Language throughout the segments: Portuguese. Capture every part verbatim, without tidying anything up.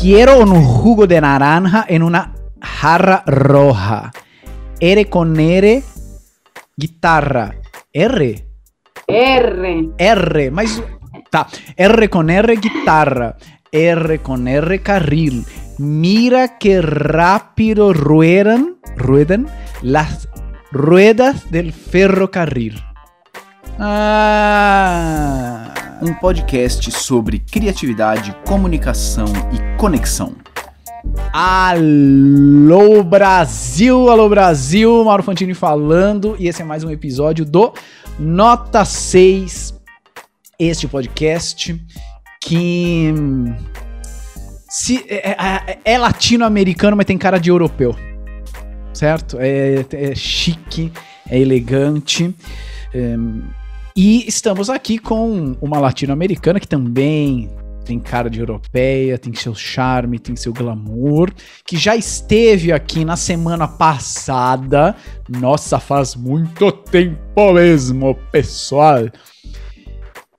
Quiero un jugo de naranja en una jarra roja. R con R, guitarra. R? R. R, mas... Tá. R com R, guitarra. R com R, carril. Mira que rápido ruedan, ruedan las ruedas del ferrocarril. Ah... Um podcast sobre criatividade, comunicação e conexão. Alô Brasil, alô Brasil, Mauro Fantini falando e esse é mais um episódio do Nota seis, este podcast que se, é, é latino-americano, mas tem cara de europeu, certo? É, é chique, é elegante... É, e estamos aqui com uma latino-americana que também tem cara de europeia, tem seu charme, tem seu glamour, que já esteve aqui na semana passada. Nossa, faz muito tempo mesmo, pessoal.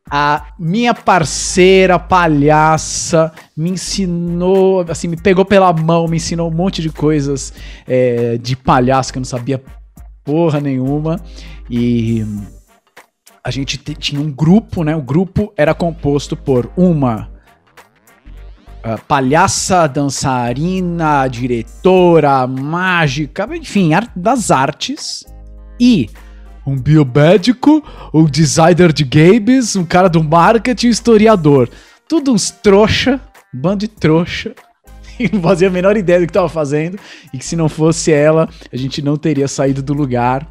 A minha parceira palhaça me ensinou, assim, me pegou pela mão, me ensinou um monte de coisas é, de palhaço que eu não sabia porra nenhuma. E... a gente t- tinha um grupo, né? O grupo era composto por uma uh, palhaça, dançarina, diretora, mágica, enfim, ar- das artes. E um biomédico, um designer de games, um cara do marketing, historiador. Tudo uns trouxa, bando de trouxa. E não fazia a menor ideia do que tava fazendo. E que se não fosse ela, a gente não teria saído do lugar.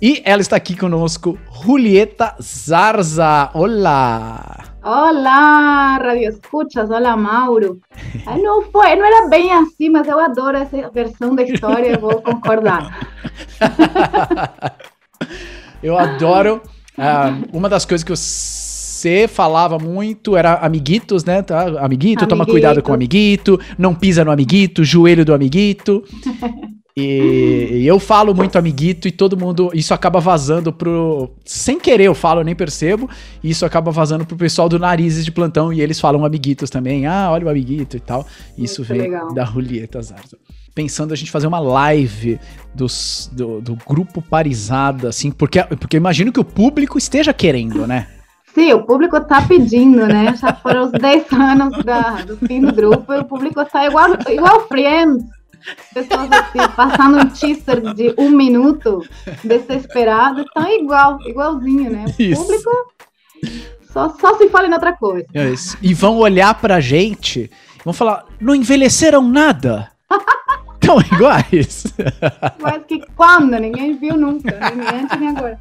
E ela está aqui conosco, Julieta Zarza. Olá! Olá, Radio Escuchas. Olá, Mauro. Ai, não foi, não era bem assim, mas eu adoro essa versão da história, eu vou concordar. Eu adoro. Uh, uma das coisas que você falava muito era amiguitos, né? Tá? Amiguito, amiguito, toma cuidado com o amiguito, não pisa no amiguito, joelho do amiguito. E eu falo muito amiguito e todo mundo... isso acaba vazando pro... sem querer eu falo, eu nem percebo. E isso acaba vazando pro pessoal do Narizes de Plantão. E eles falam amiguitos também. Ah, olha o amiguito e tal. Isso muito vem legal. Da Julieta Zarza. Pensando a gente fazer uma live dos, do, do grupo Parizada, assim. Porque, porque eu imagino que o público esteja querendo, né? Sim, o público tá pedindo, né? Já foram os dez anos da, do fim do grupo. E o público tá igual, igual Friends. Pessoas assim, passando um teaser de um minuto, desesperado, estão igual, igualzinho, né? O isso. Público só, só se fala em outra coisa. É isso. E vão olhar pra gente, vão falar, não envelheceram nada. Estão iguais. Mas que quando? Ninguém viu nunca, nem antes nem agora.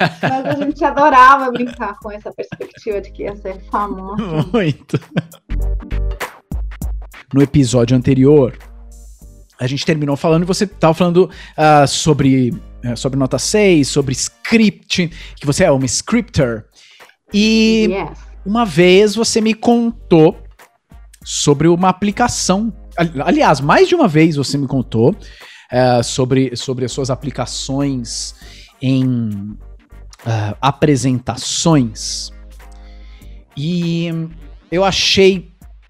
Mas a gente adorava brincar com essa perspectiva de que ia ser famoso. Muito. No episódio anterior, a gente terminou falando e você estava falando uh, sobre, uh, sobre nota seis, sobre script, que você é uma scripter. E yes. Uma vez você me contou sobre uma aplicação. Aliás, mais de uma vez você me contou uh, sobre, sobre as suas aplicações em uh, apresentações. E eu achei...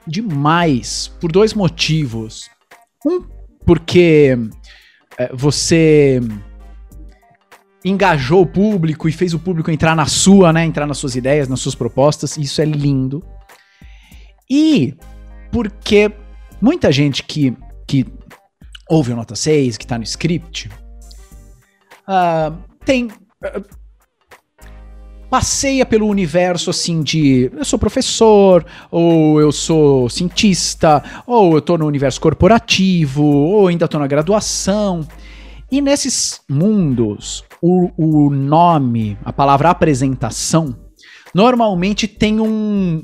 demais, por dois motivos. Um, porque é, você engajou o público e fez o público entrar na sua, né? Entrar nas suas ideias, nas suas propostas. Isso é lindo. E porque muita gente que, que ouve o Nota seis, que tá no script, uh, tem... Uh, passeia pelo universo, assim, de eu sou professor, ou eu sou cientista, ou eu tô no universo corporativo, ou ainda tô na graduação. E nesses mundos, o, o nome, a palavra apresentação, normalmente tem um...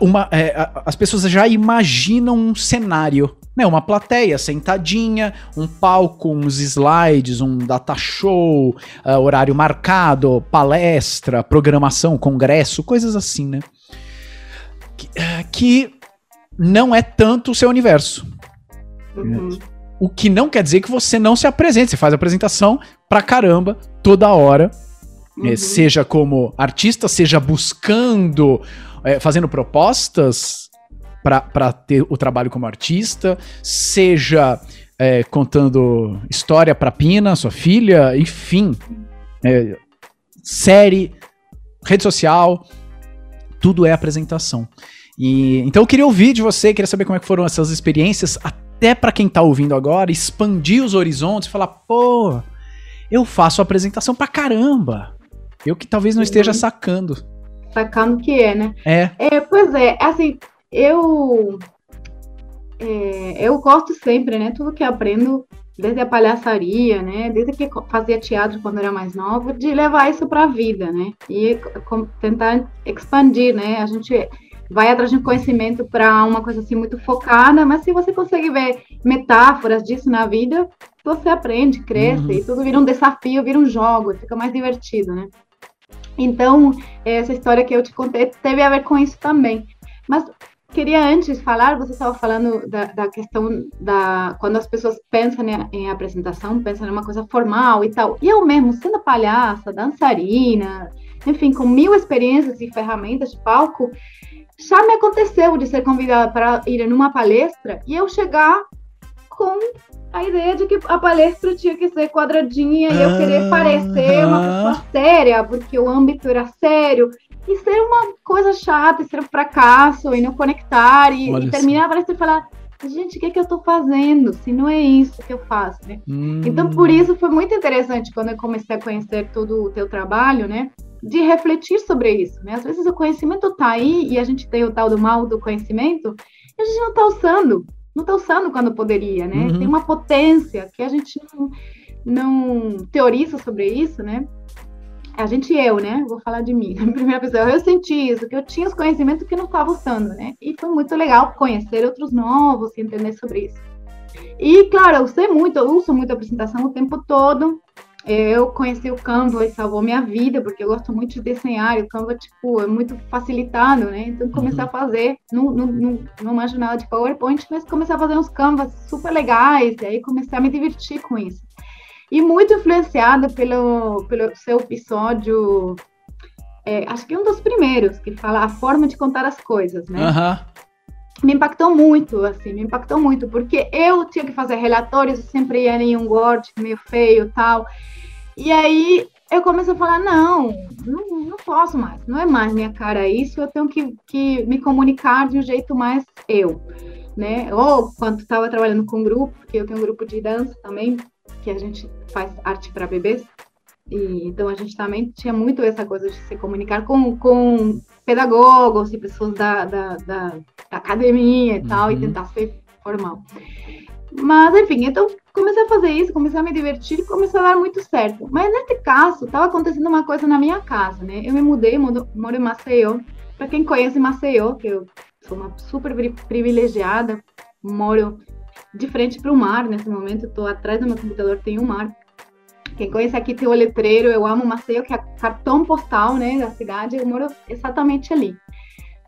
uma, é, as pessoas já imaginam um cenário, né? Uma plateia sentadinha, um palco, uns slides, um data show, uh, horário marcado, palestra, programação, congresso, coisas assim, né? Que, uh, que não é tanto o seu universo. Uhum. O que não quer dizer que você não se apresente, você faz a apresentação pra caramba, toda hora, Uhum. É, seja como artista, seja buscando, é, fazendo propostas para ter o trabalho como artista, seja é, contando história para Pina, sua filha, enfim, é, série, rede social, tudo é apresentação. E, então eu queria ouvir de você, queria saber como é que foram essas experiências, até para quem tá ouvindo agora, expandir os horizontes e falar, pô, eu faço apresentação pra caramba, eu que talvez não esteja sacando. Sacando que é, né? É. É, pois é, assim, eu, é, eu gosto sempre, né, tudo que eu aprendo, desde a palhaçaria, né, desde que fazia teatro quando eu era mais nova, de levar isso pra vida, né, e com, tentar expandir, né, a gente vai atrás de um conhecimento para uma coisa assim muito focada, mas se você consegue ver metáforas disso na vida, você aprende, cresce, uhum. e tudo vira um desafio, vira um jogo, fica mais divertido, né? Então, essa história que eu te contei teve a ver com isso também. Mas queria antes falar, você estava falando da, da questão da... Quando as pessoas pensam em, em apresentação, pensam em uma coisa formal e tal. E eu mesmo, sendo palhaça, dançarina, enfim, com mil experiências e ferramentas de palco, já me aconteceu de ser convidada para ir numa palestra e eu chegar com a ideia de que a palestra tinha que ser quadradinha e ah, eu querer parecer ah. uma pessoa séria, porque o âmbito era sério, e ser uma coisa chata, e ser um fracasso, e não conectar, e, e terminar a palestra e falar, gente, o que é que eu estou fazendo, se não é isso que eu faço, né? Hum. Então, por isso, foi muito interessante quando eu comecei a conhecer todo o teu trabalho, né? De refletir sobre isso, né? Às vezes o conhecimento tá aí e a gente tem o tal do mal do conhecimento e a gente não tá usando, não tá usando quando poderia, né? Uhum. Tem uma potência que a gente não, não teoriza sobre isso, né? A gente eu, né? Vou falar de mim, na primeira pessoa, eu senti isso, que eu tinha os conhecimentos que não estava usando, né? E foi muito legal conhecer outros novos e entender sobre isso. E, claro, eu sei muito, eu uso muito a apresentação o tempo todo. Eu conheci o Canva e salvou minha vida, porque eu gosto muito de desenhar, e o Canva, tipo, é muito facilitado, né? Então, comecei uhum. a fazer, não, não, não, não manjo nada de PowerPoint, mas comecei a fazer uns Canvas super legais, e aí comecei a me divertir com isso. E muito influenciada pelo, pelo seu episódio, é, acho que é um dos primeiros, que fala a forma de contar as coisas, né? Uhum. Me impactou muito, assim, me impactou muito, porque eu tinha que fazer relatórios, eu sempre ia em um Word meio feio e tal, e aí eu comecei a falar, não, não, não posso mais, não é mais minha cara isso, eu tenho que, que me comunicar de um jeito mais eu, né, ou quando estava trabalhando com um grupo, porque eu tenho um grupo de dança também, que a gente faz arte para bebês, e, então a gente também tinha muito essa coisa de se comunicar com, com pedagogos e pessoas da, da, da, da academia e uhum. tal, e tentar ser formal. Mas, enfim, então comecei a fazer isso, comecei a me divertir, começou a dar muito certo. Mas, nesse caso, estava acontecendo uma coisa na minha casa, né? Eu me mudei, moro, moro em Maceió. Para quem conhece Maceió, que eu sou uma super privilegiada, moro de frente para o mar nesse momento, estou atrás do meu computador, tem um mar. Quem conhece aqui tem o letreiro, eu amo Maceió, que é cartão postal, né, da cidade, eu moro exatamente ali.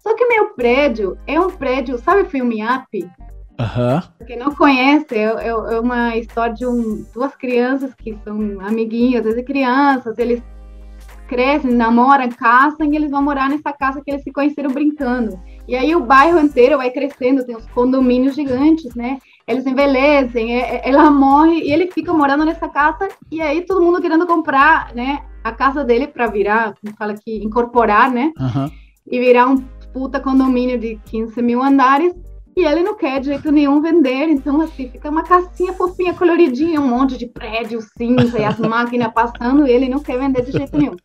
Só que meu prédio é um prédio, sabe o filme Up? Aham. Uhum. Quem não conhece, é, é, é uma história de um, duas crianças que são amiguinhas, às vezes crianças, eles crescem, namoram, casam, e eles vão morar nessa casa que eles se conheceram brincando. E aí o bairro inteiro vai crescendo, tem os condomínios gigantes, né? Eles envelhecem, ela morre e ele fica morando nessa casa e aí todo mundo querendo comprar, né, a casa dele para virar, como fala aqui, incorporar, né, uhum. e virar um puta condomínio de quinze mil andares e ele não quer de jeito nenhum vender, então assim, fica uma casinha fofinha, coloridinha, um monte de prédio cinza e as máquinas passando e ele não quer vender de jeito nenhum.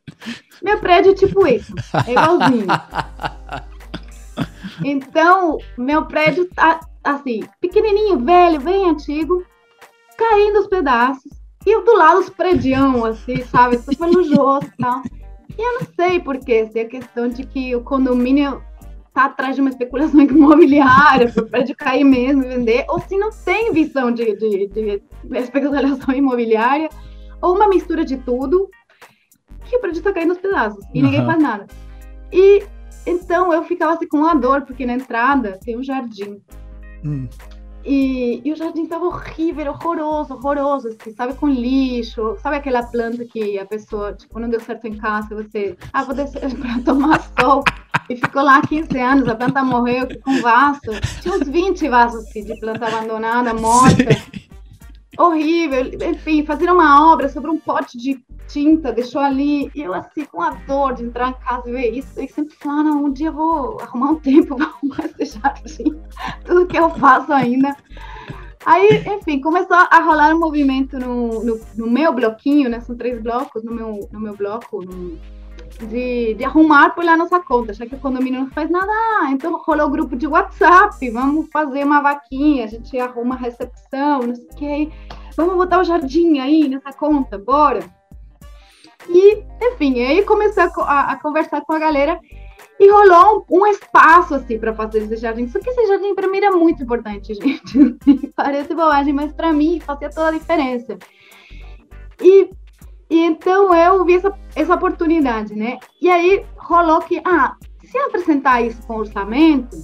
Meu prédio é tipo isso, é igualzinho. Então, meu prédio tá assim, pequenininho, velho, bem antigo, caindo os pedaços, e eu do lado os predião, assim, sabe, super lujoso e tal. E eu não sei porquê, se é questão de que o condomínio tá atrás de uma especulação imobiliária, para o prédio cair mesmo e vender, ou se não tem visão de, de, de especulação imobiliária, ou uma mistura de tudo, que o prédio tá caindo os pedaços, e uhum. ninguém faz nada. E então eu ficava assim com a dor, porque na entrada tem um jardim. Hum. E, e o jardim estava horrível, horroroso, horroroso, assim, sabe, com lixo, sabe aquela planta que a pessoa, tipo, não deu certo em casa, você, ah, vou descer para tomar sol, e ficou lá quinze anos, a planta morreu com vaso, tinha uns vinte vasos assim, de planta abandonada, morta, sim, horrível, enfim, fazeram uma obra sobre um pote de tinta, deixou ali, e eu assim, com a dor de entrar em casa e ver isso, e sempre falando, ah, não, um dia eu vou arrumar um tempo, vou arrumar esse jardim, tudo que eu faço ainda. Aí, enfim, começou a rolar um movimento no, no, no meu bloquinho, né, são três blocos, no meu, no meu bloco, no, de, de arrumar por lá nossa conta, já que o condomínio não faz nada, ah, então rolou o grupo de WhatsApp, vamos fazer uma vaquinha, a gente arruma a recepção, não sei o que, vamos botar o jardim aí nessa conta, bora. E, enfim, aí comecei a, a, a conversar com a galera e rolou um, um espaço, assim, para fazer esse jardim. Só que esse jardim, para mim, era muito importante, gente. Parece bobagem, mas para mim fazia toda a diferença. E, e então eu vi essa, essa oportunidade, né? E aí rolou que, ah, se eu apresentar isso com orçamento,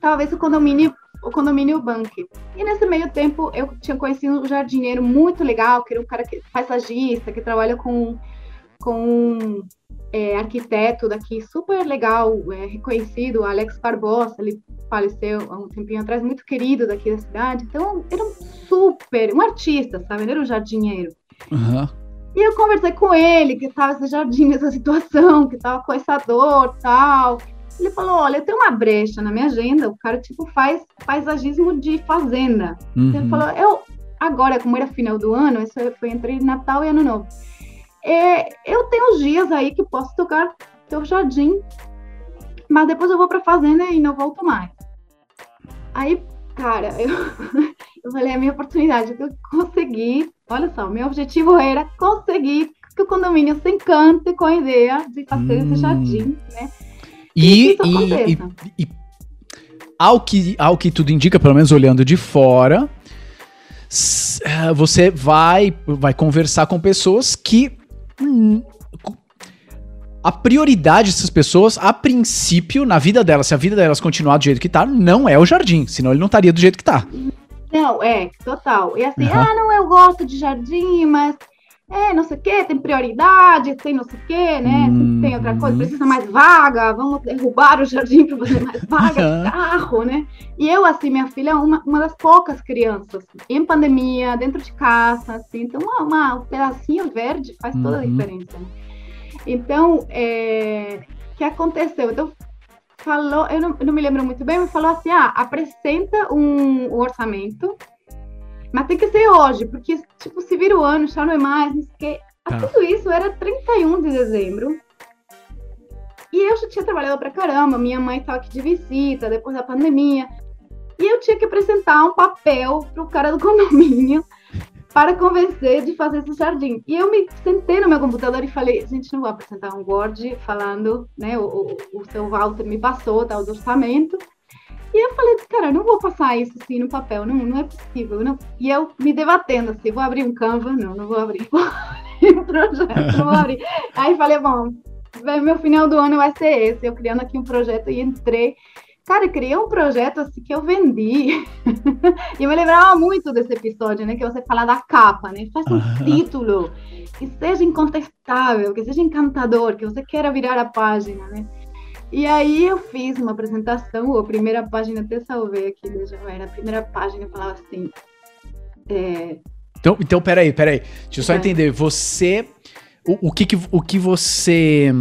talvez o condomínio... o condomínio banque. E nesse meio tempo eu tinha conhecido um jardineiro muito legal, que era um cara que, paisagista, que trabalha com, com é, arquiteto daqui, super legal, é, reconhecido, Alex Barbosa, ele faleceu há um tempinho atrás, muito querido daqui da cidade. Então era um super, um artista, sabe? Ele era um jardineiro. Uhum. E eu conversei com ele, que estava esse jardim, essa situação, que estava com essa dor e tal. Ele falou, olha, eu tenho uma brecha na minha agenda, o cara, tipo, faz paisagismo de fazenda. Uhum. Então, ele falou, eu, agora, como era final do ano, isso foi entre Natal e Ano Novo, é, eu tenho uns dias aí que posso tocar teu jardim, mas depois eu vou pra fazenda e não volto mais. Aí, cara, eu, eu falei, a minha oportunidade, eu consegui, olha só, meu objetivo era conseguir que o condomínio se encante com a ideia de fazer uhum. esse jardim, né? E, e, e, e ao, que, ao que tudo indica, pelo menos olhando de fora, você vai, vai conversar com pessoas que hum, a prioridade dessas pessoas, a princípio, na vida delas, se a vida delas continuar do jeito que tá, não é o jardim, senão ele não estaria do jeito que tá. Não, é, total. E assim, uhum. ah, não, eu gosto de jardim, mas... é, não sei o que, tem prioridade, tem não sei o que, né, hum. tem outra coisa, precisa mais vaga, vamos derrubar o jardim para fazer mais vaga de carro, né. E eu, assim, minha filha é uma, uma das poucas crianças em pandemia, dentro de casa, assim, então uma, uma, um pedacinho verde faz toda a diferença, né? Então, é, que aconteceu? Então, falou, eu não, eu não me lembro muito bem, mas falou assim, ah, apresenta um, um orçamento, mas tem que ser hoje, porque, tipo, se vira o ano, já não é mais, não sei o quê. Ah. Tudo isso era trinta e um de dezembro. E eu já tinha trabalhado pra caramba, minha mãe estava aqui de visita, depois da pandemia. E eu tinha que apresentar um papel pro cara do condomínio para convencer de fazer esse jardim. E eu me sentei no meu computador e falei, gente, não vou apresentar um Word falando, né, o, o, o seu Walter me passou, tal, do orçamento. E eu falei, cara, eu não vou passar isso assim no papel, não, não é possível. Não. E eu me debatendo assim, vou abrir um Canva? Não, não vou abrir. Vou abrir um projeto, não vou abrir. Aí falei, bom, meu final do ano vai ser esse, eu criando aqui um projeto e entrei. Cara, criei um projeto assim que eu vendi. E eu me lembrava muito desse episódio, né? Que você fala da capa, né? Faz um uhum. título que seja incontestável, que seja encantador, que você queira virar a página, né? E aí eu fiz uma apresentação, a primeira página, até salvei aqui, deixa eu ver, na primeira página eu falava assim... É... Então, então, peraí, peraí, deixa eu só é. entender, você, o, o, que, que, o que você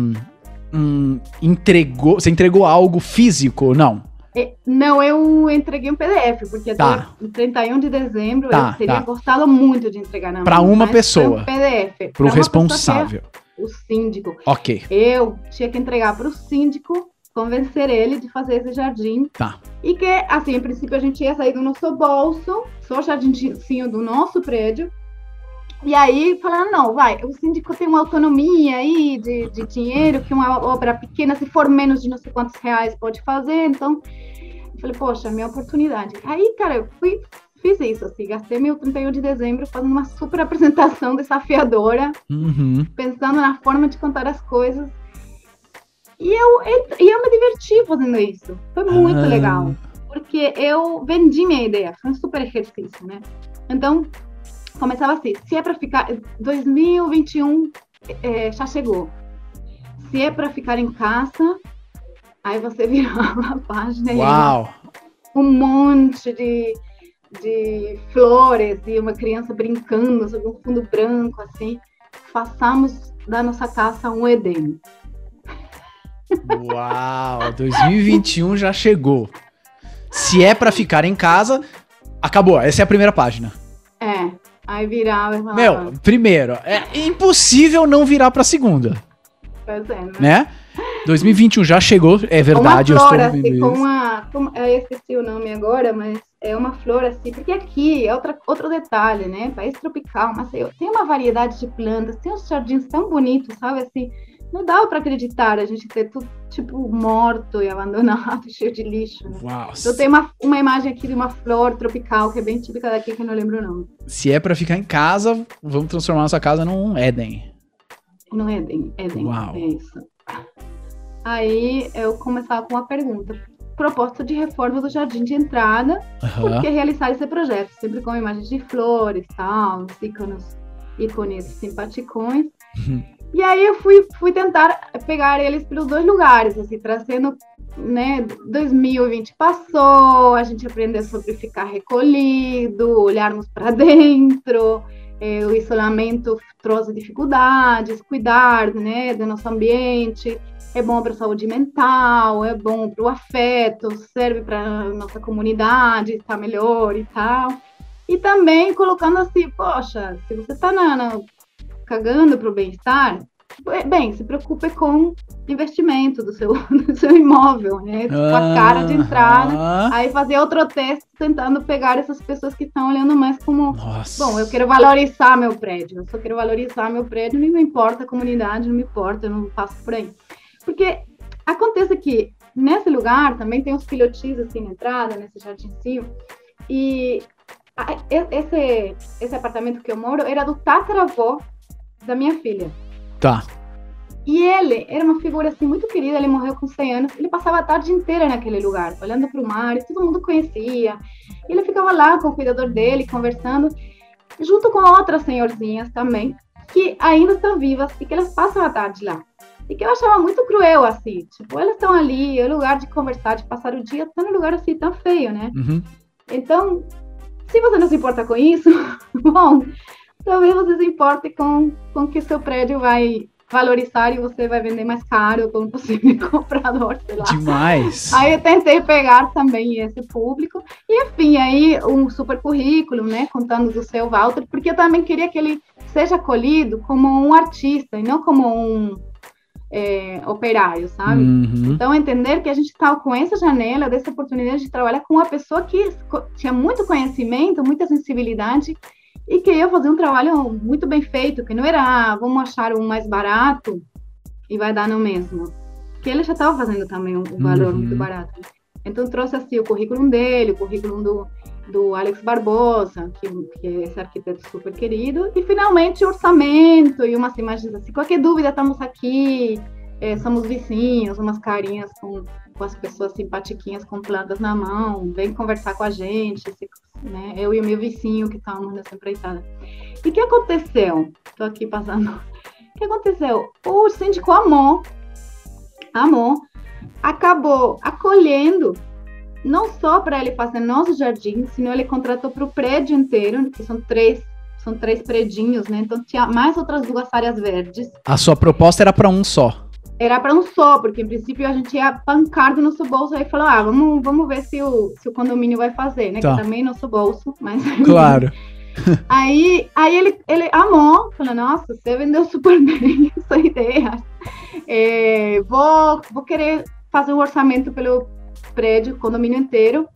hum, entregou, você entregou algo físico, não? É, não, eu entreguei um P D F, porque até tá. trinta e um de dezembro tá, eu teria tá. gostado muito de entregar na mão. Para uma pessoa, um P D F, para o responsável. O síndico. Ok. Eu tinha que entregar para o síndico, convencer ele de fazer esse jardim. Tá. E que, assim, em princípio a gente ia sair do nosso bolso, só o jardinzinho do nosso prédio. E aí falaram, não, vai, o síndico tem uma autonomia aí de, de dinheiro, que uma obra pequena, se for menos de não sei quantos reais, pode fazer. Então, eu falei, poxa, minha oportunidade. Aí, cara, eu fui, fiz isso, assim, gastei meu trinta e um de dezembro fazendo uma super apresentação desafiadora, uhum. pensando na forma de contar as coisas. E eu, e eu me diverti fazendo isso. Foi muito ah. legal. porque eu vendi minha ideia, foi um super exercício, né? Então, começava assim, se é para ficar, dois mil e vinte e um é, já chegou, se é para ficar em casa, aí você virava a página. Uau. E um monte de, de flores e uma criança brincando sobre um fundo branco, assim, façamos da nossa casa um Éden. Uau, dois mil e vinte e um já chegou. Se é pra ficar em casa, acabou. Essa é a primeira página. É, aí virava. Meu, primeiro, é impossível não virar pra segunda. Pois é, né? né? dois mil e vinte e um já chegou, é verdade. Uma flor, eu estou assim, com uma, com, eu esqueci o nome agora, mas é uma flor assim, porque aqui é outra, outro detalhe, né? País tropical, Maceió, tem uma variedade de plantas, tem uns jardins tão bonitos, sabe, assim, não dava para acreditar, a gente ter tudo, tipo, morto e abandonado, cheio de lixo, né? Uau. Eu tenho uma, uma imagem aqui de uma flor tropical, que é bem típica daqui, que eu não lembro o nome. Se é para ficar em casa, vamos transformar nossa casa num Éden. Num Éden, Éden, Uau. É isso. Aí eu começava com uma pergunta. Proposta de reforma do jardim de entrada, uhum. Por que realizar esse projeto? Sempre com imagens de flores, tal, uns ícones, ícones simpaticões. Uhum. E aí eu fui, fui tentar pegar eles pelos dois lugares, assim, trazendo, né, dois mil e vinte passou, a gente aprendeu sobre ficar recolhido, olharmos para dentro... É, o isolamento trouxe dificuldades, cuidar, né, do nosso ambiente, é bom para a saúde mental, é bom para o afeto, serve para a nossa comunidade, está melhor e tal. E também colocando assim, poxa, se você está cagando para o bem-estar, bem, se preocupe com o investimento do seu, do seu imóvel, né? Com a cara de entrada, ah. Aí fazer outro texto tentando pegar essas pessoas que estão olhando mais como, Nossa. Bom, eu quero valorizar meu prédio, eu só quero valorizar meu prédio, não me importa a comunidade, não me importa, eu não passo por aí. Porque acontece que nesse lugar também tem uns filhotis assim na entrada, nesse jardinzinho, e a, esse, esse apartamento que eu moro era do tataravô da minha filha. Tá. E ele era uma figura assim muito querida, ele morreu com cem anos, ele passava a tarde inteira naquele lugar, olhando para o mar, e todo mundo conhecia. E ele ficava lá com o cuidador dele, conversando, junto com outras senhorzinhas também, que ainda estão vivas e que elas passam a tarde lá. E que eu achava muito cruel, assim, tipo, elas estão ali, é o lugar de conversar, de passar o dia, tá num lugar assim tão feio, né? Uhum. Então, se você não se importa com isso, bom... Talvez você se importe com o que seu prédio vai valorizar e você vai vender mais caro para um possível comprador, sei lá. Demais! Aí eu tentei pegar também esse público. E, enfim, aí um super currículo, né? Contando do seu Walter, porque eu também queria que ele seja acolhido como um artista e não como um é, operário, sabe? Uhum. Então, entender que a gente estava com essa janela, dessa oportunidade de trabalhar com uma pessoa que tinha muito conhecimento, muita sensibilidade, e queria fazer um trabalho muito bem feito, que não era, ah, vamos achar um mais barato e vai dar no mesmo. Porque ele já estava fazendo também um, um valor uhum. muito barato. Então trouxe assim o currículo dele, o currículo do, do Alex Barbosa, que, que é esse arquiteto super querido, e finalmente o orçamento e umas imagens assim, qualquer dúvida, estamos aqui, é, somos vizinhos, umas carinhas com, com as pessoas simpatiquinhas com plantas na mão, vem conversar com a gente, se né? Eu e o meu vizinho que estávamos nessa empreitada. E o que aconteceu? Estou aqui passando. O que aconteceu? O síndico amou, amou, acabou acolhendo, não só para ele fazer nosso jardim, senão ele contratou para o prédio inteiro, que são três, são três predinhos, né? Então tinha mais outras duas áreas verdes. A sua proposta era para um só? Era para um só, porque em princípio a gente ia pancar do nosso bolso, aí falou, ah, vamos, vamos ver se o, se o condomínio vai fazer, né, tá. Que também é nosso bolso, mas... Claro. aí aí ele, ele amou, falou, nossa, você vendeu super bem essa ideia, é, vou, vou querer fazer um orçamento pelo prédio, condomínio inteiro,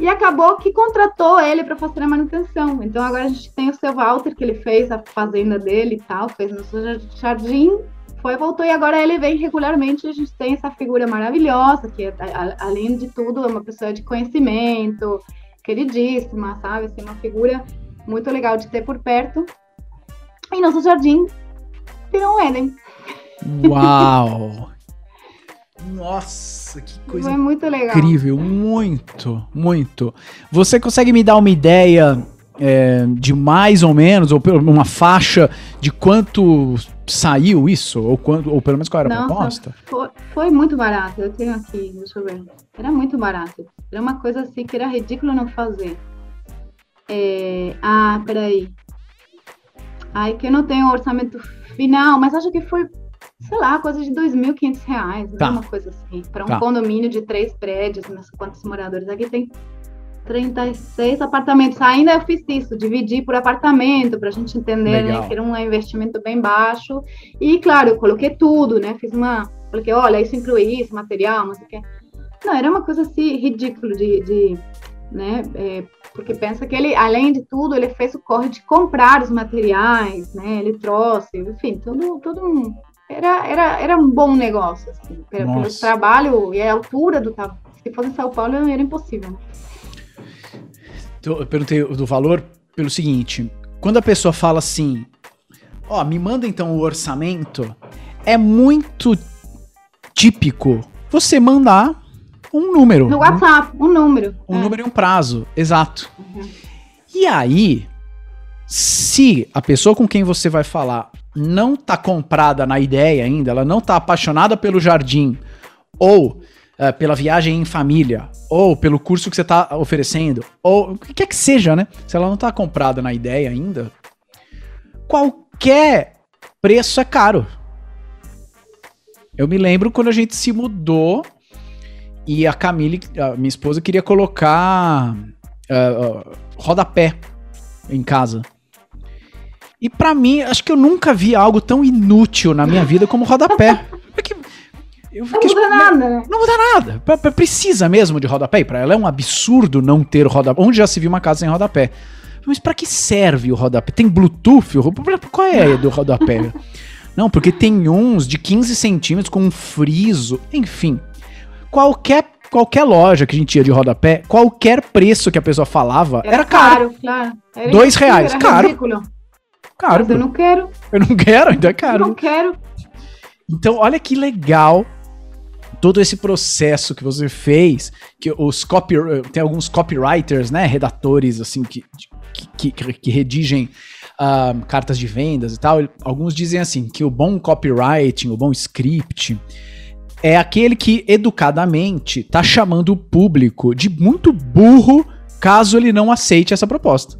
e acabou que contratou ele para fazer a manutenção, então agora a gente tem o seu Walter, que ele fez a fazenda dele e tal, fez nosso jardim, foi, voltou e agora ele vem regularmente, a gente tem essa figura maravilhosa, que a, a, além de tudo é uma pessoa de conhecimento, queridíssima, sabe, assim, uma figura muito legal de ter por perto, e nosso jardim virou um Éden. Uau! Nossa, que coisa é muito legal. Incrível, muito, muito. Você consegue me dar uma ideia é, de mais ou menos, ou uma faixa de quanto saiu isso? Ou, quanto, ou pelo menos qual era a Nossa, proposta? Foi, foi muito barato, eu tenho aqui, deixa eu ver. Era muito barato, era uma coisa assim que era ridículo não fazer. É, ah, peraí. Ai, que eu não tenho orçamento final, mas acho que foi... sei lá, coisa de dois mil e quinhentos reais, tá. Uma coisa assim, para um tá. condomínio de três prédios, mas quantos moradores? Aqui tem trinta e seis apartamentos, ainda eu fiz isso, dividi por apartamento, para a gente entender, Legal. Né, que era um investimento bem baixo, e claro, eu coloquei tudo, né, fiz uma, coloquei, olha, isso inclui isso, material, não sei o que, não, era uma coisa assim, ridícula de, de né, é, porque pensa que ele, além de tudo, ele fez o corre de comprar os materiais, né, ele trouxe, enfim, tudo, tudo um... Era, era, era um bom negócio, assim, pelo trabalho e a altura do trabalho. Se fosse em São Paulo, era impossível. Eu perguntei do valor pelo seguinte, quando a pessoa fala assim, ó, oh, me manda então o orçamento, é muito típico você mandar um número. No WhatsApp, um, um número. Um é. número e um prazo, exato. Uhum. E aí, se a pessoa com quem você vai falar não tá comprada na ideia ainda, ela não tá apaixonada pelo jardim, ou uh, pela viagem em família, ou pelo curso que você tá oferecendo, ou o que quer que seja, né? Se ela não tá comprada na ideia ainda, qualquer preço é caro. Eu me lembro quando a gente se mudou e a Camille, a minha esposa, queria colocar uh, uh, rodapé em casa. E pra mim, acho que eu nunca vi algo tão inútil na minha vida como rodapé. Porque eu fiquei, não muda nada, né? Não muda nada. Pra, pra, precisa mesmo de rodapé. E pra ela é um absurdo não ter rodapé. Onde já se viu uma casa sem rodapé? Mas pra que serve o rodapé? Tem Bluetooth? Qual é do rodapé? Não, porque tem uns de quinze centímetros com um friso. Enfim, qualquer, qualquer loja que a gente ia de rodapé, qualquer preço que a pessoa falava, era, era caro. caro claro. Era Dois ridículo, reais, era caro. Ridículo. Caro, mas eu não quero. Eu não quero, ainda é caro. Eu não quero. Então, olha que legal todo esse processo que você fez, que os copy, tem alguns copywriters, né, redatores, assim, que, que, que, que redigem uh, cartas de vendas e tal. Alguns dizem, assim, que o bom copywriting, o bom script, é aquele que, educadamente, tá chamando o público de muito burro, caso ele não aceite essa proposta.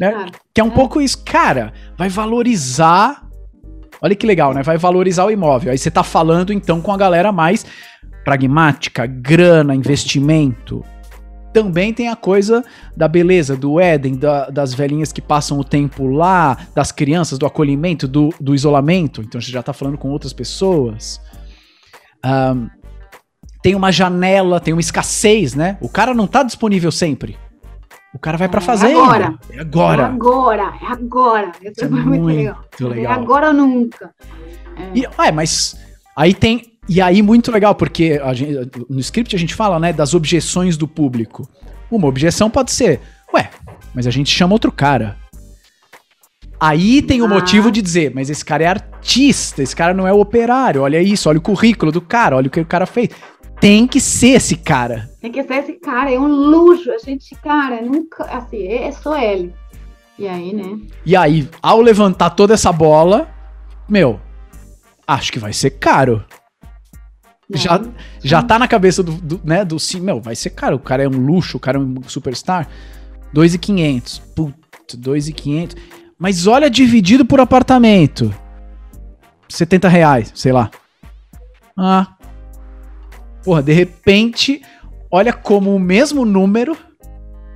Né? Claro, que é um é. pouco isso, cara, vai valorizar, olha que legal, né, vai valorizar o imóvel, aí você tá falando então com a galera mais pragmática, grana, investimento, também tem a coisa da beleza, do Éden, da, das velhinhas que passam o tempo lá, das crianças, do acolhimento, do, do isolamento, então você já tá falando com outras pessoas, um, tem uma janela, tem uma escassez, né, o cara não tá disponível sempre. O cara vai pra fazer. É agora. É agora. É agora. É agora. Isso é muito legal. legal. É agora ou nunca. É. E, é, mas aí tem... E aí muito legal, porque a gente, no script a gente fala, né, das objeções do público. Uma objeção pode ser, ué, mas a gente chama outro cara. Aí tem o ah. motivo de dizer, mas esse cara é artista, esse cara não é operário, olha isso, olha o currículo do cara, olha o que o cara fez. Tem que ser esse cara. Tem que ser esse cara, é um luxo. A gente, cara, nunca. Assim, é só ele. E aí, né? E aí, ao levantar toda essa bola, meu, acho que vai ser caro. Não, já, não. já tá na cabeça do, do, né, do sim, meu, vai ser caro. O cara é um luxo, o cara é um superstar. dois mil e quinhentos. Puto, dois mil e quinhentos. Mas olha, dividido por apartamento: setenta reais, sei lá. Ah. Porra, de repente, olha como o mesmo número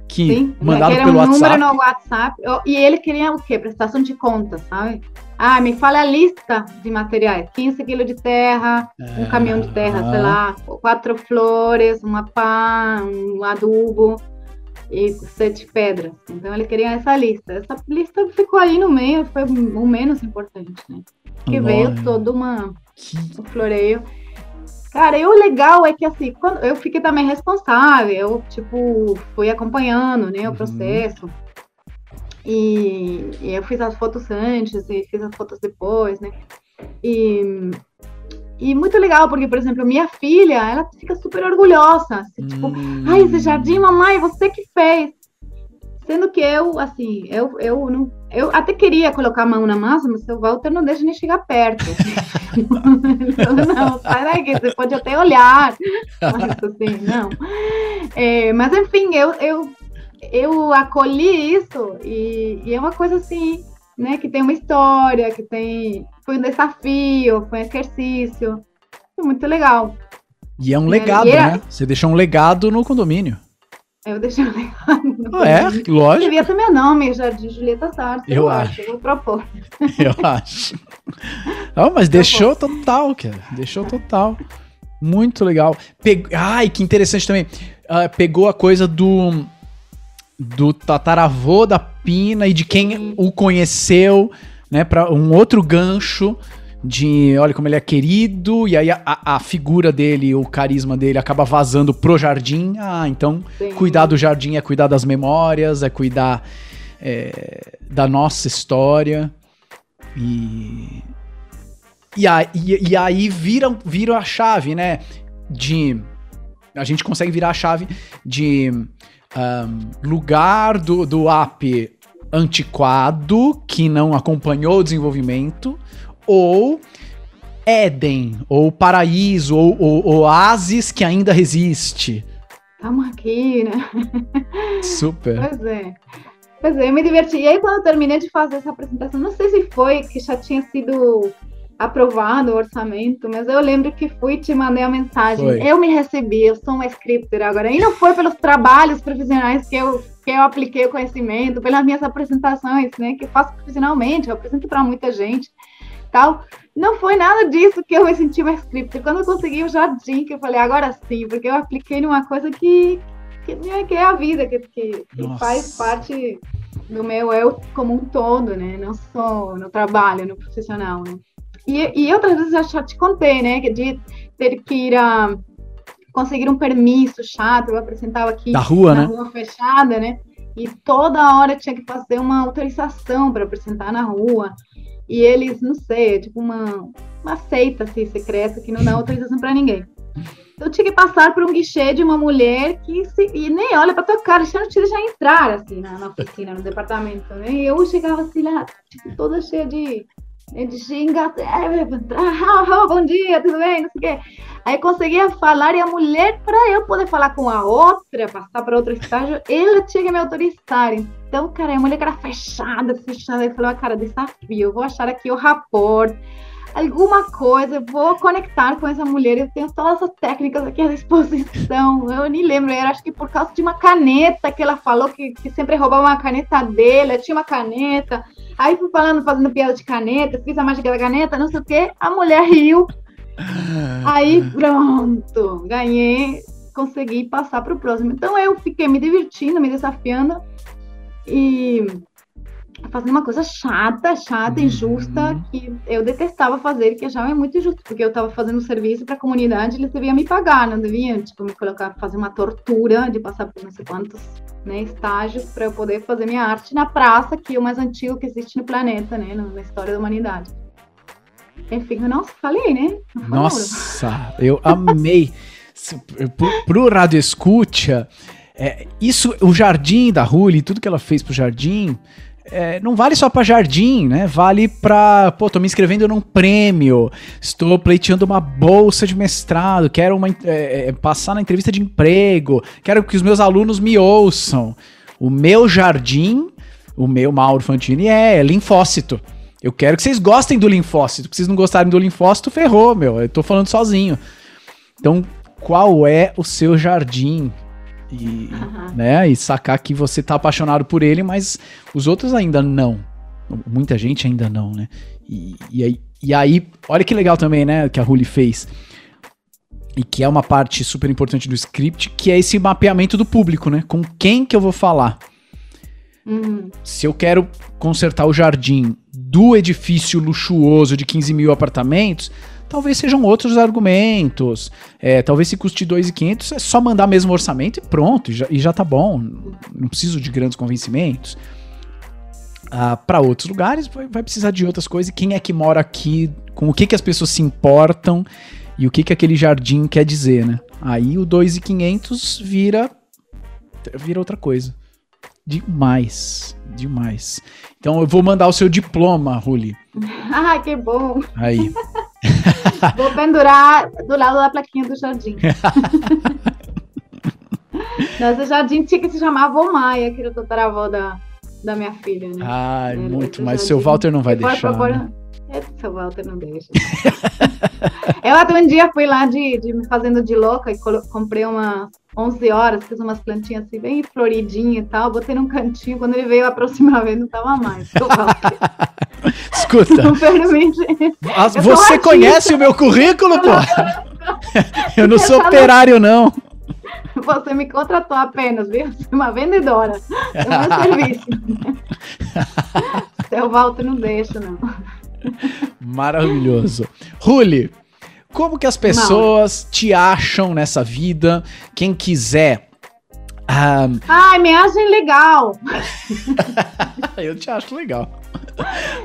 que Sim, mandado que era pelo um WhatsApp. Número no WhatsApp. E ele queria o quê? Prestação de conta, sabe? Ah, me fala a lista de materiais. quinze quilos de terra, é... um caminhão de terra, sei lá, quatro flores, uma pá, um adubo e sete pedras. Então ele queria essa lista. Essa lista ficou aí no meio, foi o menos importante, né? Que veio todo uma, um floreio. Cara, e o legal é que, assim, quando eu fiquei também responsável, eu, tipo, fui acompanhando, né, o processo, uhum. e, e eu fiz as fotos antes e fiz as fotos depois, né, e, E muito legal, porque, por exemplo, minha filha, ela fica super orgulhosa. Assim, hum. Tipo, ai, esse jardim, mamãe, você que fez. Sendo que eu, assim, eu, eu, não, eu até queria colocar a mão na massa, mas o Walter não deixa nem chegar perto. não, não, sai daqui, você pode até olhar. Mas, assim, não. É, mas, enfim, eu, eu, eu acolhi isso e, e é uma coisa assim... Né, que tem uma história, que tem... Foi um desafio, foi um exercício. Foi muito legal. E é um e legado, era... né? Você deixou um legado no condomínio. Eu deixei um legado no condomínio. É, lógico. Devia ter meu nome, Jardim Julieta Zarza. Eu, eu acho. acho. Eu vou propor. Eu acho. Não, mas deixou total, cara. Deixou total. Muito legal. Peg... Ai, que interessante também. Uh, pegou a coisa do... do tataravô da Pina e de quem Sim. o conheceu, né, para um outro gancho de, olha como ele é querido, e aí a, a figura dele, o carisma dele acaba vazando pro jardim. Ah, então Sim. cuidar do jardim é cuidar das memórias, é cuidar é, da nossa história, e e, a, e, e aí vira, vira a chave, né, de, a gente consegue virar a chave de... Um, lugar do, do app antiquado que não acompanhou o desenvolvimento, ou Éden, ou paraíso, ou, ou oásis que ainda resiste. Estamos aqui, né? Super. Pois é. Pois é, eu me diverti. E aí, quando eu terminei de fazer essa apresentação, não sei se foi que já tinha sido aprovado o orçamento, mas eu lembro que fui e te mandei a mensagem. Foi. Eu me recebi, eu sou uma scripter agora. E não foi pelos trabalhos profissionais que eu, que eu apliquei o conhecimento, pelas minhas apresentações, né, que eu faço profissionalmente, eu apresento para muita gente, tal. Não foi nada disso que eu me senti uma scripter. Quando eu consegui o jardim, que eu falei, agora sim, porque eu apliquei numa coisa que, que, que é a vida, que, que, que faz parte do meu eu como um todo, né, não só no trabalho, no profissional, né. E, e outras vezes eu já te contei, né, de ter que ir a conseguir um permisso chato, eu apresentava aqui da rua, na né? rua fechada, né, e toda hora tinha que fazer uma autorização para apresentar na rua, e eles, não sei, tipo uma, uma seita assim, secreta que não dá autorização para ninguém. Eu tinha que passar por um guichê de uma mulher que se, e nem olha para tua cara, já não te deixa entrar, assim, na, na oficina, no departamento, né, e eu chegava assim lá, tipo, toda cheia de... Ele xinga, ah, bom dia, tudo bem, não sei o quê. Aí conseguia falar, e a mulher, para eu poder falar com a outra, passar para outro estágio, ela tinha que me autorizar. Então, cara, a mulher que era fechada, fechada, eu falei, cara, desafio, eu vou achar aqui o rapport, alguma coisa, eu vou conectar com essa mulher, eu tenho todas essas técnicas aqui à disposição. Eu nem lembro, eu acho que por causa de uma caneta que ela falou que, que sempre roubava uma caneta dele, eu tinha uma caneta. Aí fui falando, fazendo piada de caneta, fiz a mágica da caneta, não sei o quê, a mulher riu. Aí pronto, ganhei, consegui passar para o próximo. Então eu fiquei me divertindo, me desafiando e fazendo uma coisa chata, chata, injusta, uhum. que eu detestava fazer, que achava muito injusto, porque eu estava fazendo um serviço para a comunidade, eles deviam me pagar, não deviam, tipo, me colocar, fazer uma tortura de passar por não sei quantos, né, estágios para eu poder fazer minha arte na praça, que é o mais antigo que existe no planeta, né, na história da humanidade. Enfim, eu não falei, né? Não Nossa, eu amei. pro, pro Radio Escucha, é, isso, o jardim da Ruli, tudo que ela fez pro jardim, é, não vale só pra jardim, né? Vale pra, pô, tô me inscrevendo num prêmio, estou pleiteando uma bolsa de mestrado, quero uma, é, passar na entrevista de emprego, quero que os meus alunos me ouçam. O meu jardim, o meu Mauro Fantini, é linfócito. Eu quero que vocês gostem do linfócito, porque vocês não gostarem do linfócito, ferrou, meu, eu tô falando sozinho. Então, qual é o seu jardim? E, uhum. né, e sacar que você tá apaixonado por ele, mas os outros ainda não. Muita gente ainda não, né? E, e, aí, e aí, olha que legal também, né, que a Ruli fez. E que é uma parte super importante do script, que é esse mapeamento do público, né? Com quem que eu vou falar? Uhum. Se eu quero consertar o jardim do edifício luxuoso de quinze mil apartamentos... Talvez sejam outros argumentos, é, talvez se custe dois mil e quinhentos, é só mandar mesmo orçamento e pronto, e já, e já tá bom, não preciso de grandes convencimentos. uh, para outros lugares, vai, vai precisar de outras coisas. E quem é que mora aqui, com o que, que as pessoas se importam e o que, que aquele jardim quer dizer, né? Aí o dois mil e quinhentos vira, vira outra coisa. Demais, demais. Então eu vou mandar o seu diploma, Ruli. Ah, que bom. Aí. Vou pendurar do lado da plaquinha do jardim. Nossa, o jardim tinha que se chamar Vô Maia, que era o tataravô da, da minha filha, né? Ai, era muito, mas o seu Walter não vai eu deixar, propor... né? É, seu Walter não deixa. Eu até um dia fui lá de, de me fazendo de louca e colo... comprei umas onze horas, fiz umas plantinhas assim bem floridinha e tal, botei num cantinho, quando ele veio aproximar, ele não tava mais. Escuta, não permite. As, você conhece o meu currículo, pô? Eu não sou operário, não. Você me contratou apenas, viu? Uma vendedora. É meu serviço. Seu Walter não deixa, não. Maravilhoso. Ruli, como que as pessoas Mauro. te acham nessa vida? Quem quiser... Um... Ai, me achem legal. Eu te acho legal.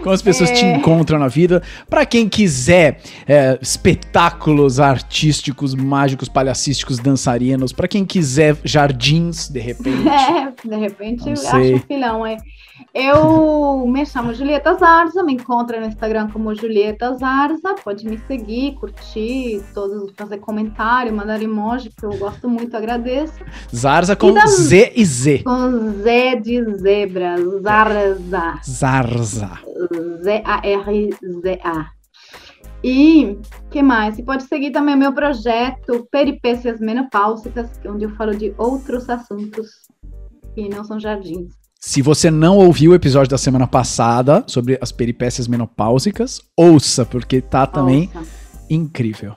Como as pessoas é. te encontram na vida. Pra quem quiser é, espetáculos artísticos, mágicos, palhacísticos, dançarinos. Pra quem quiser jardins, de repente. É, de repente eu sei. acho filão, é. Eu me chamo Julieta Zarza, me encontra no Instagram como Julieta Zarza. Pode me seguir, curtir, todos, fazer comentário, mandar emoji, que eu gosto muito, agradeço. Zarza com e da... Z e Z. Com Z de zebra, Zarza. Zarza. Z A R Z A. E, que mais? Você pode seguir também o meu projeto Peripécias Menopáusicas, onde eu falo de outros assuntos que não são jardins. Se você não ouviu o episódio da semana passada sobre as peripécias menopáusicas, ouça, porque tá também ouça. incrível.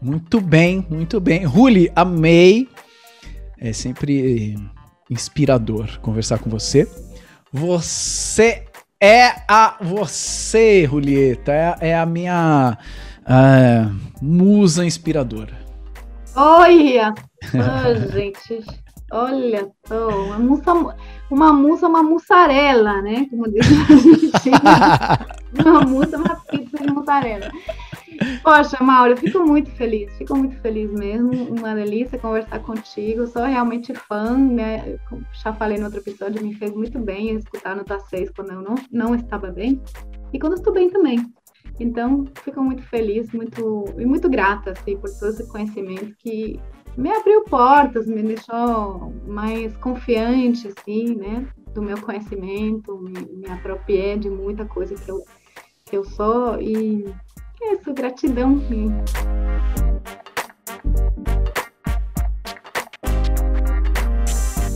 Muito bem, muito bem. Ruli, amei. É sempre inspirador conversar com você. Você é a... Você, Julieta, é, é a minha uh, musa inspiradora. Olha! Oh, gente... Olha só, uma mussa, uma mussa, uma mussarela, né? Como diz a gente. Uma mussa, uma pizza de mussarela. Poxa, Mauro, eu fico muito feliz, fico muito feliz mesmo. Uma delícia conversar contigo. Sou realmente fã, né? Como já falei no outro episódio, me fez muito bem escutar a Nota seis quando eu não, não estava bem e quando estou bem também. Então, fico muito feliz muito, e muito grata assim, por todo esse conhecimento que me abriu portas, me deixou mais confiante, assim, né, do meu conhecimento, me, me apropriei de muita coisa que eu, que eu sou, e é isso, gratidão.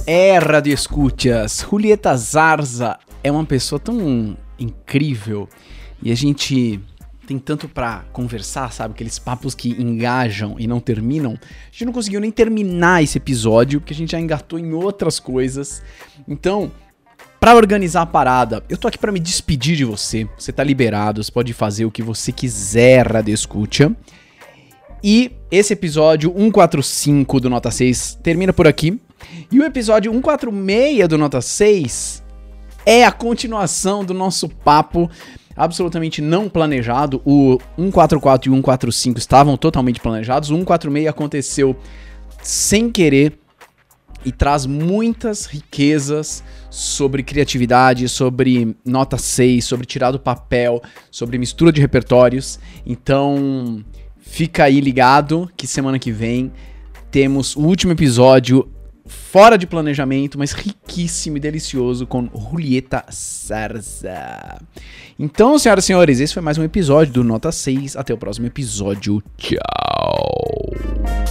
É, Radio Escuchas, Julieta Zarza é uma pessoa tão incrível, e a gente... Tem tanto pra conversar, sabe? Aqueles papos que engajam e não terminam. A gente não conseguiu nem terminar esse episódio, porque a gente já engatou em outras coisas. Então, pra organizar a parada, eu tô aqui pra me despedir de você. Você tá liberado, você pode fazer o que você quiser, Radio Escucha. E esse episódio cento e quarenta e cinco do Nota seis termina por aqui. E o episódio cento e quarenta e seis do Nota seis é a continuação do nosso papo absolutamente não planejado. O cento e quarenta e quatro e o cento e quarenta e cinco estavam totalmente planejados, o cento e quarenta e seis aconteceu sem querer e traz muitas riquezas sobre criatividade, sobre Nota seis, sobre tirar do papel, sobre mistura de repertórios. Então fica aí ligado que semana que vem temos o último episódio fora de planejamento, mas riquíssimo e delicioso, com Julieta Zarza. Então, senhoras e senhores, esse foi mais um episódio do Nota seis. Até o próximo episódio. Tchau!